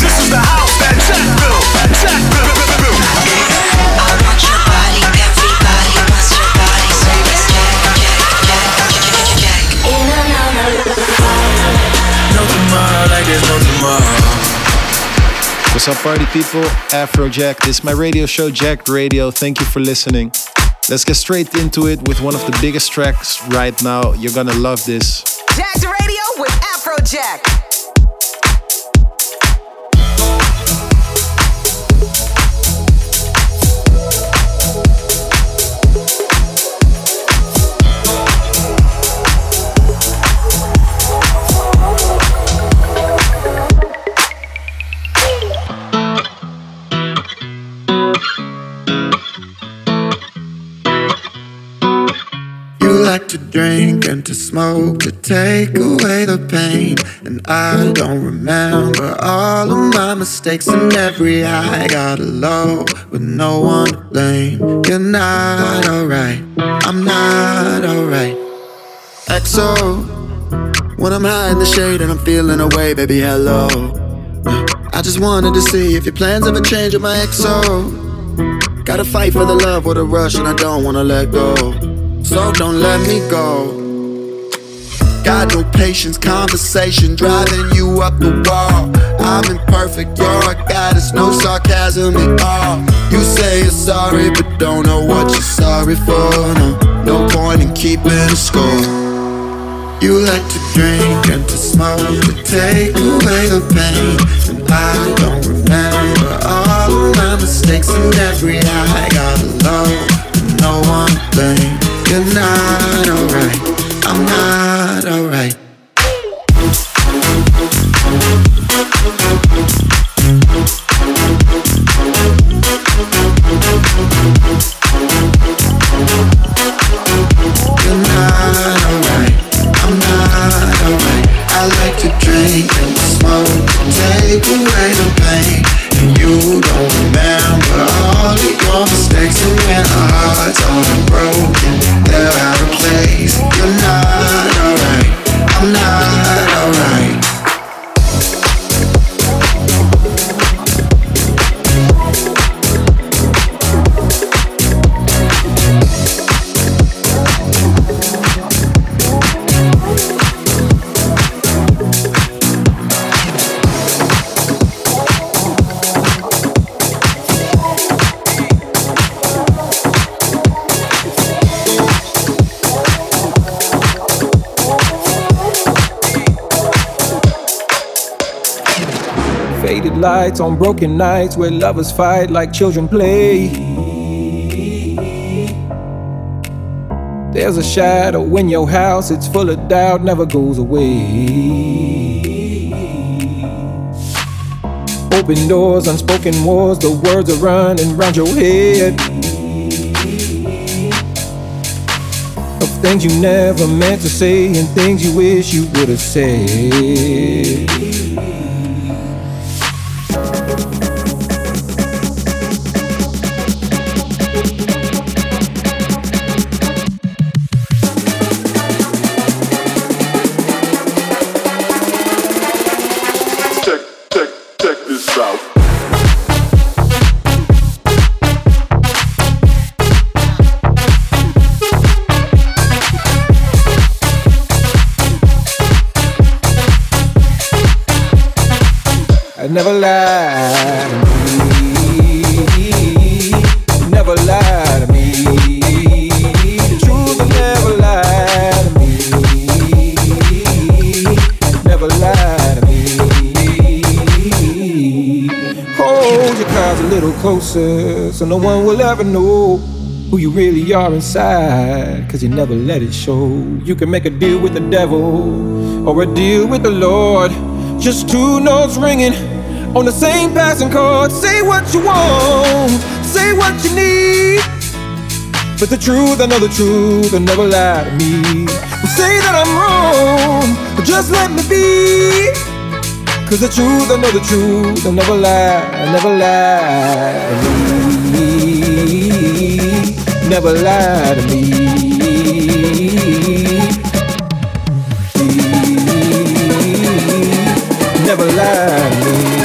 This is the house that Jack built. Jack built. I want your body, everybody wants your body. So let's jack. No tomorrow, like there's no tomorrow. What's up, party people? Afrojack. This is my radio show, Jack Radio. Thank you for listening. Let's get straight into it with one of the biggest tracks right now. You're gonna love this. Jack Radio with Afrojack. Like to drink and to smoke to take away the pain, and I don't remember all of my mistakes. And every high got a low with no one to blame. You're not alright, I'm not alright. XO, when I'm high in the shade and I'm feeling away, baby, hello. I just wanted to see if your plans ever change with my XO. Gotta fight for the love with a rush, and I don't wanna let go. So don't let me go. Got no patience, conversation driving you up the wall. I'm imperfect, you're a goddess, no sarcasm at all. You say you're sorry, but don't know what you're sorry for. No point in keeping a score. You like to drink and to smoke to take away the pain, and I don't remember all of my mistakes. And every high got a low, no one blame. You're not alright, I'm not alright. You're not alright, I'm not alright. I like to drink and smoke and take away the pain, and you don't remember all of your mistakes. And when our hearts are broken, they're out of place. You're not alright, I'm not alright. Lights on broken nights where lovers fight like children play. There's a shadow in your house, it's full of doubt, never goes away. Open doors, unspoken wars, the words are running round your head of things you never meant to say and things you wish you would have said. Never lie to me, never lie to me. The truth will never lie to me, never lie to me. Hold your cards a little closer, so no one will ever know who you really are inside, cause you never let it show. You can make a deal with the devil or a deal with the Lord, just two notes ringing on the same passing chord. Say what you want, say what you need, but the truth, I know the truth, will never lie to me. Well, say that I'm wrong, but just let me be, Cause the truth, I know the truth, I'll never lie, I'll never lie to me. Never lie to me. Never lie to me.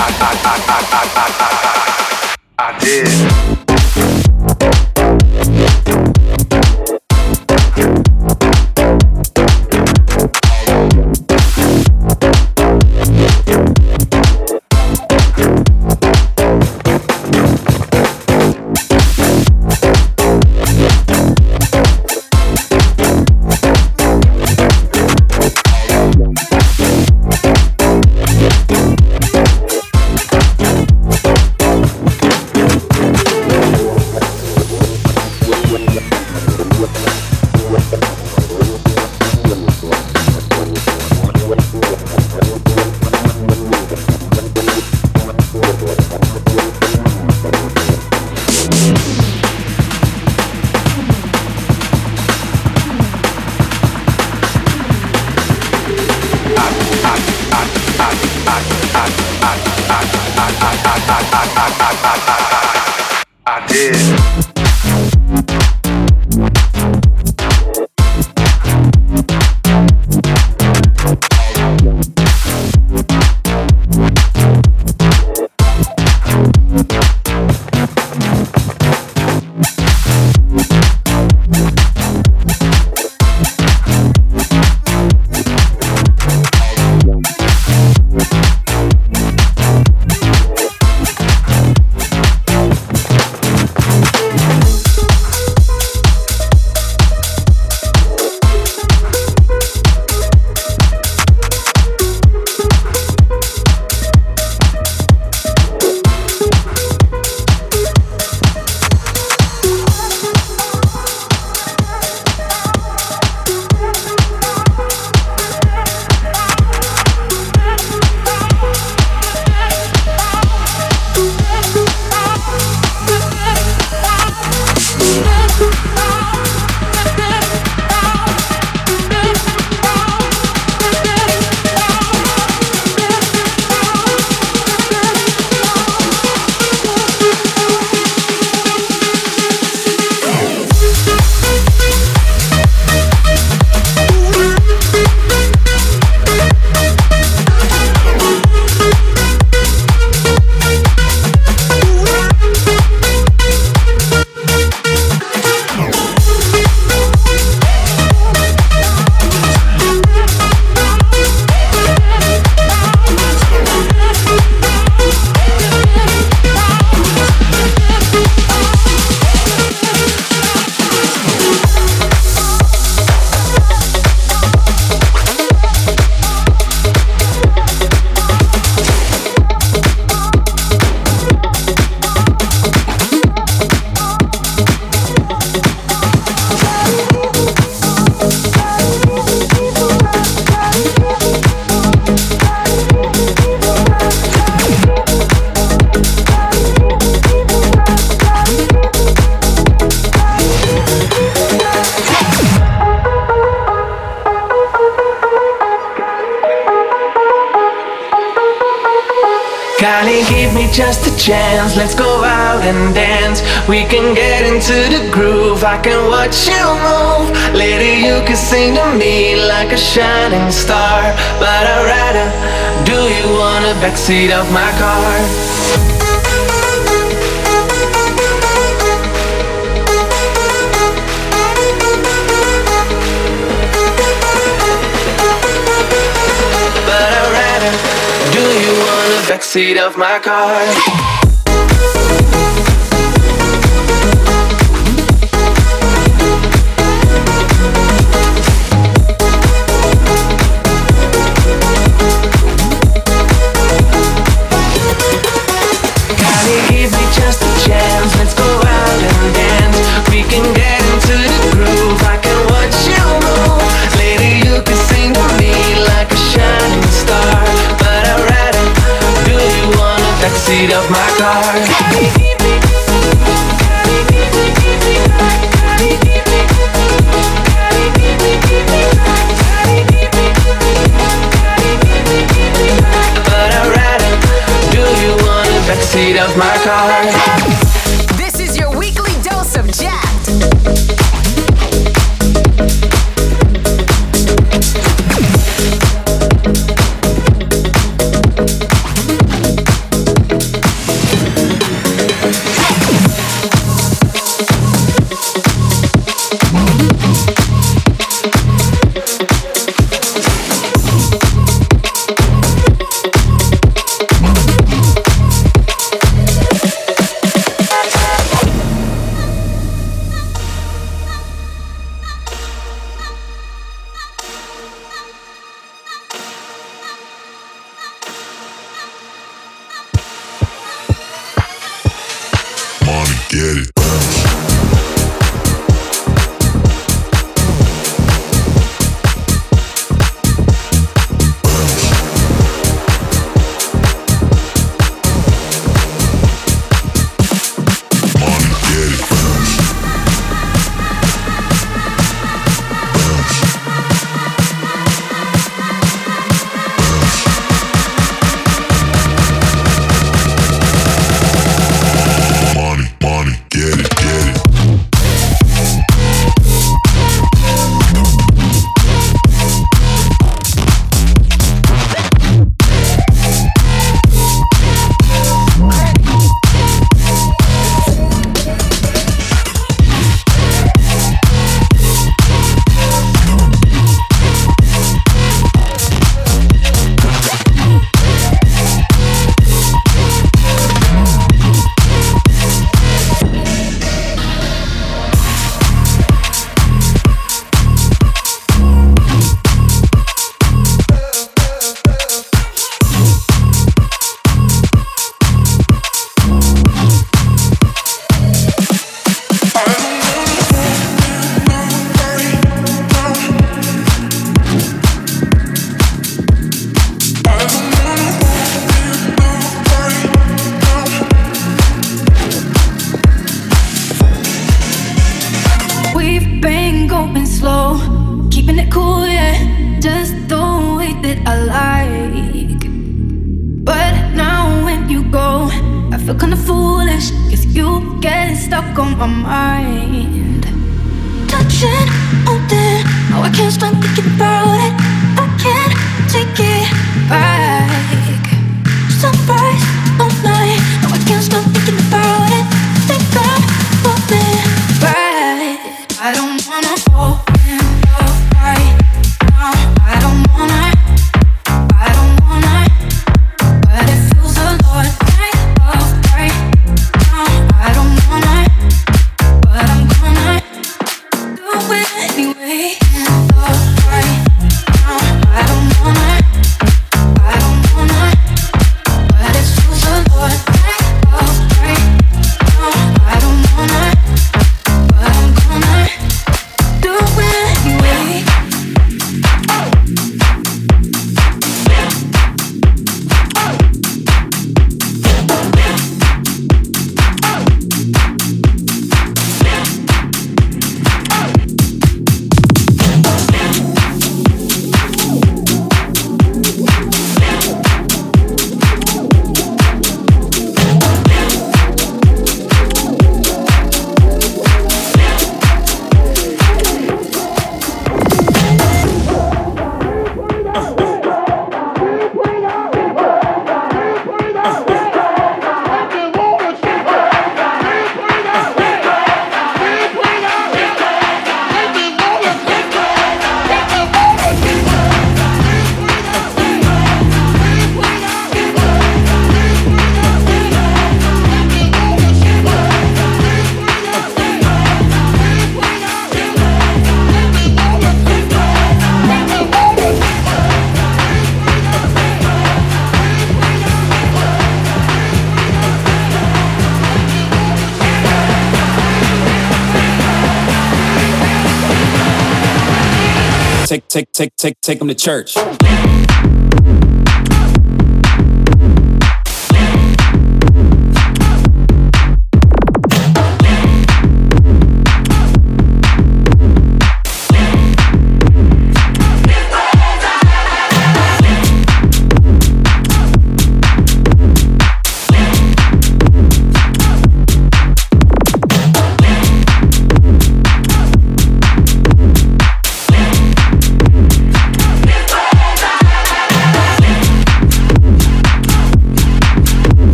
I did. I did. Just a chance, let's go out and dance. We can get into the groove, I can watch you move. Lady, you can sing to me like a shining star, but I'd rather do you on the backseat of my car. Backseat of my car. Seat of my car. get it. Take them to church.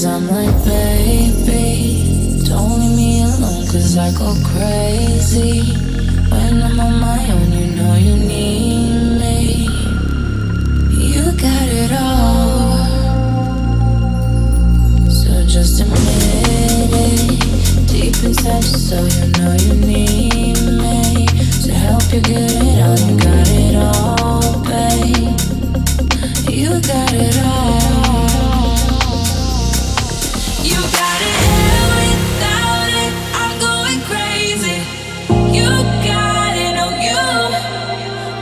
'cause I'm like, baby, don't leave me alone 'cause I go crazy. When I'm on my own, you know you need me. You got it all, so just admit it. Deep inside your soul, you know you need me. To help you get it on, you got it all, babe. You got it all. You got it, and without it, I'm going crazy. You got it on you.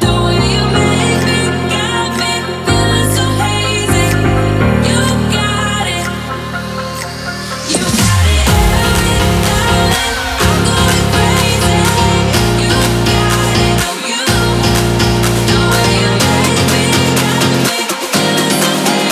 The way you make me got me feeling so hazy. You got it. You got it, and without it, I'm going crazy. You got it on you. The way you make me got me feeling so hazy. You got it.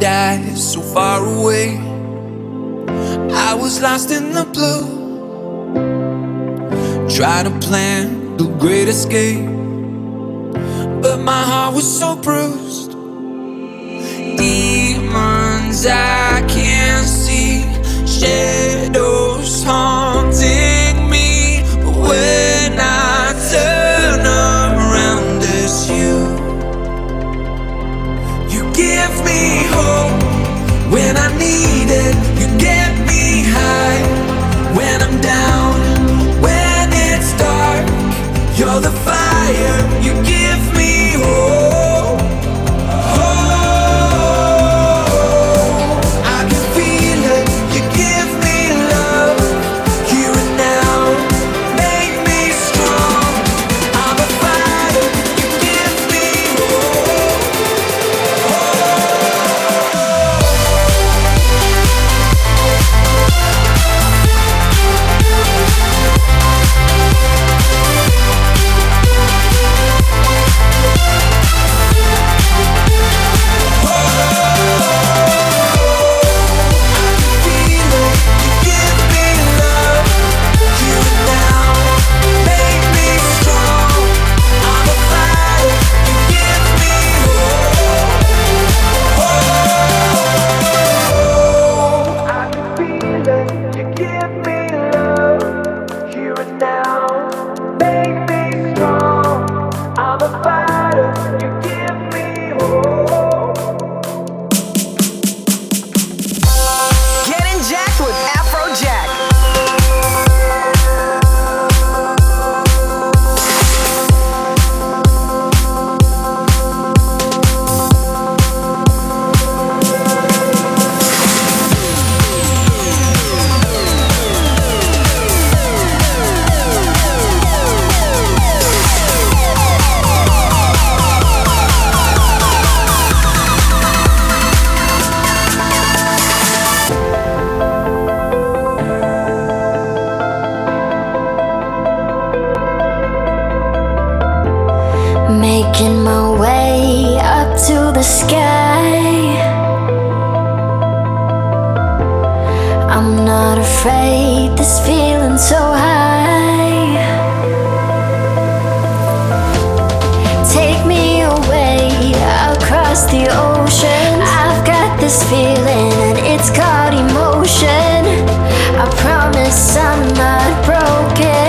paradise so far away. I was lost in the blue, trying to plan the great escape, but my heart was so bruised. Demons I can't see, shadows haunting me, but when I turn around, it's you. Give me hope when I need it. You get me high when I'm down. When it's dark, you're the fire. You give me hope. Oh, I can feel it. You give me love here and now. Make me strong. I'm a fire. You give me hope. Making my way up to the sky. I'm not afraid, this feeling's so high. Take me away across the ocean. I've got this feeling and it's called emotion. I promise I'm not broken.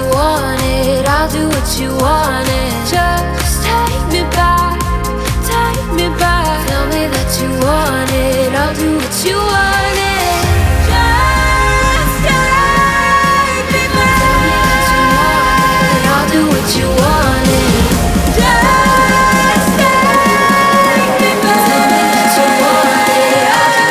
You are what you wanted. Just take me back, take me back. Tell me that you want it, I'll do what you wanted. Just take me back. Tell me that you want it, I'll do what you wanted. Just take me back. Tell me that you want it, I'll do what you wanted.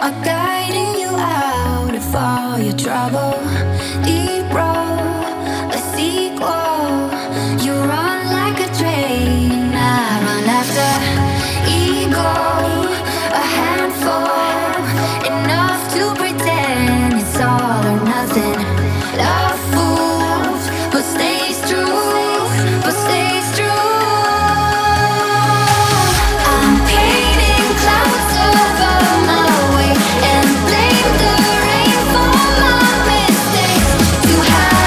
are guiding you out of all your trouble. Deep road, a sequel. You run like a train, I run after ego. A handful, enough to pretend it's all or nothing. Love fools, but stays true, but stays true. You have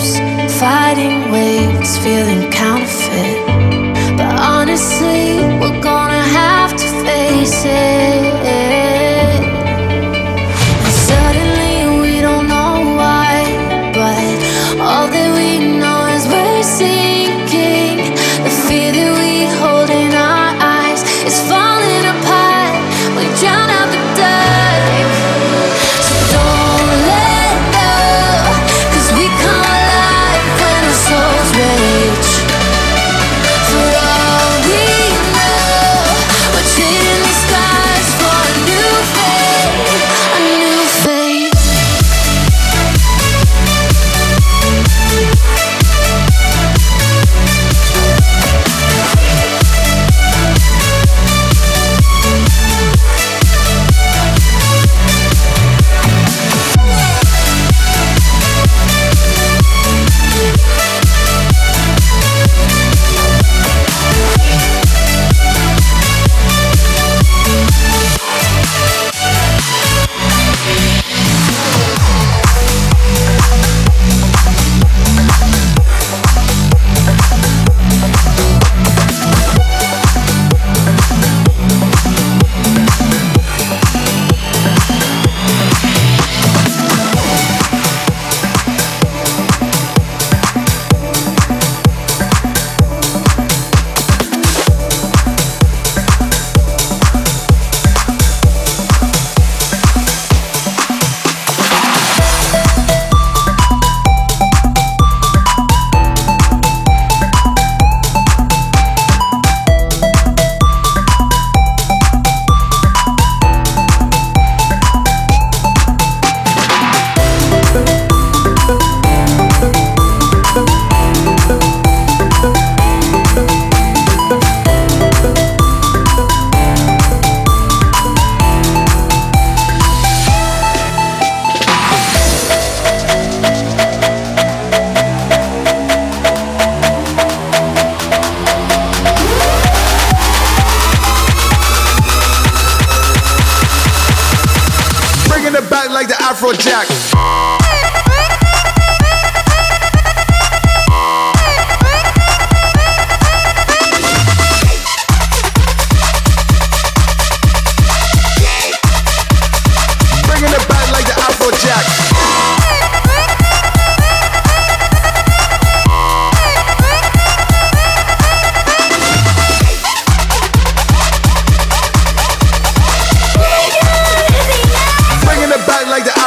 shapes, fighting waves, feeling counterfeit. But honestly, we're gonna have to face it. And suddenly we don't know why, but all that we know is we're sinking. The fear that we hold in our eyes is falling apart. We drown out the dark. Like the Afrojack.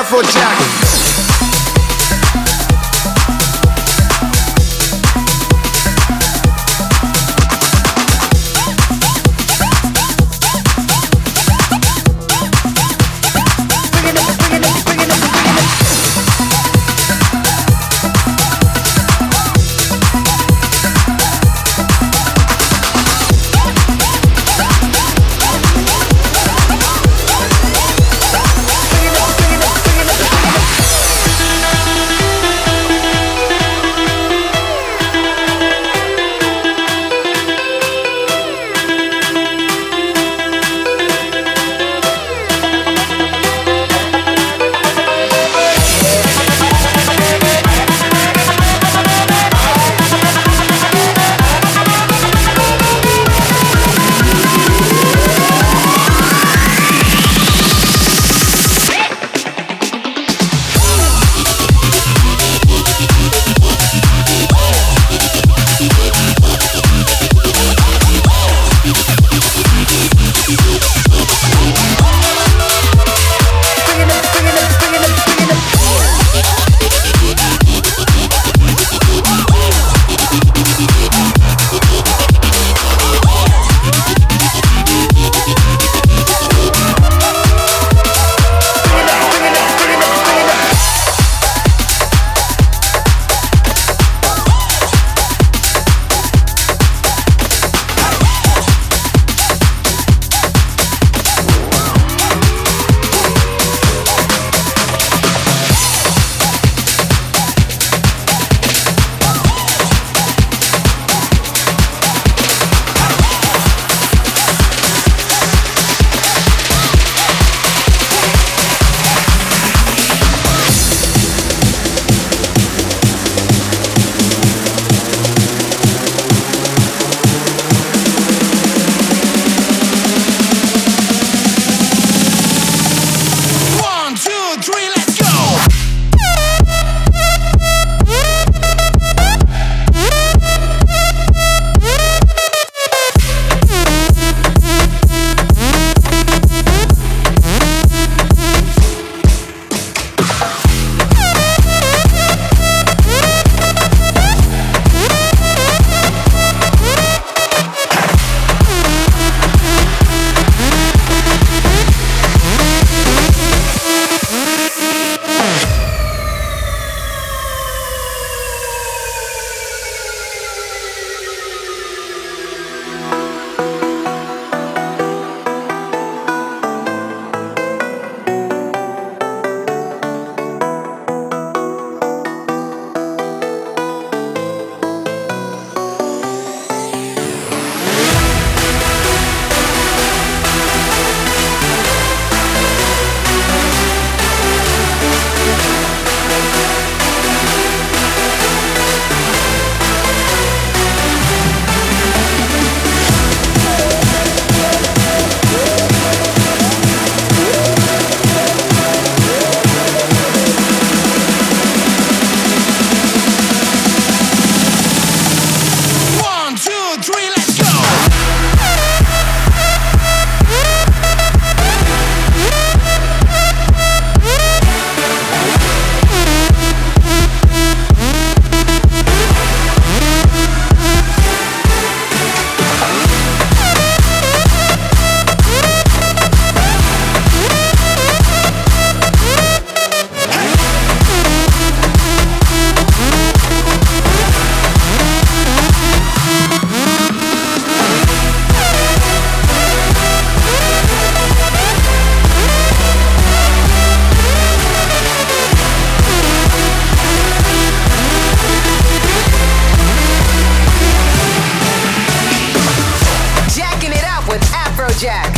Afrojack. Afrojack.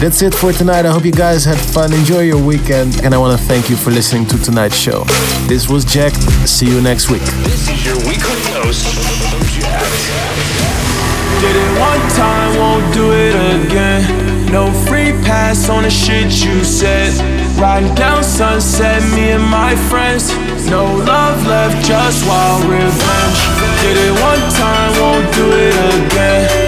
That's it for tonight. I hope you guys had fun. Enjoy your weekend. And I want to thank you for listening to tonight's show. This was Jack. See you next week. This is your weekly dose of Jack. Did it one time, won't do it again. No free pass on the shit you said. Riding down Sunset, me and my friends. No love left, just wild revenge. Did it one time, won't do it again.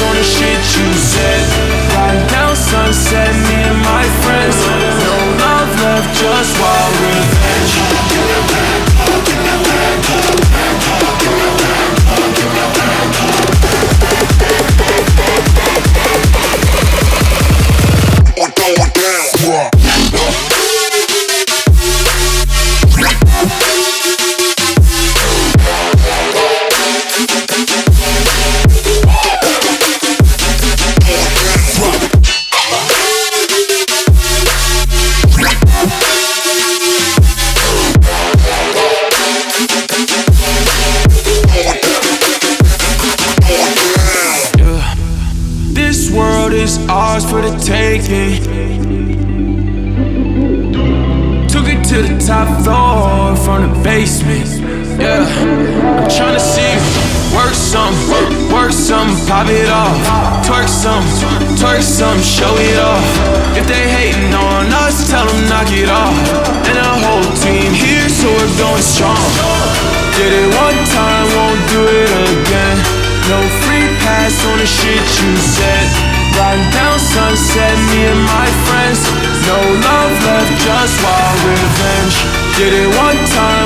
On the shit you said. Riding down Sunset, me and my friends. No love left, just wild revenge. Give me a bag, give me a bag, give me a bag, give me a bag, give me a bag. What the fuck that? For the taking, took it to the top floor from the basement. Yeah, I'm tryna see you work some, pop it off, twerk some, show it off. If they hating on us, tell them knock it off. And our whole team here, so we're going strong. Did it one time, won't do it again. No free pass on the shit you said. Riding down Sunset, me and my friends. No love left, just wild revenge. Did it one time.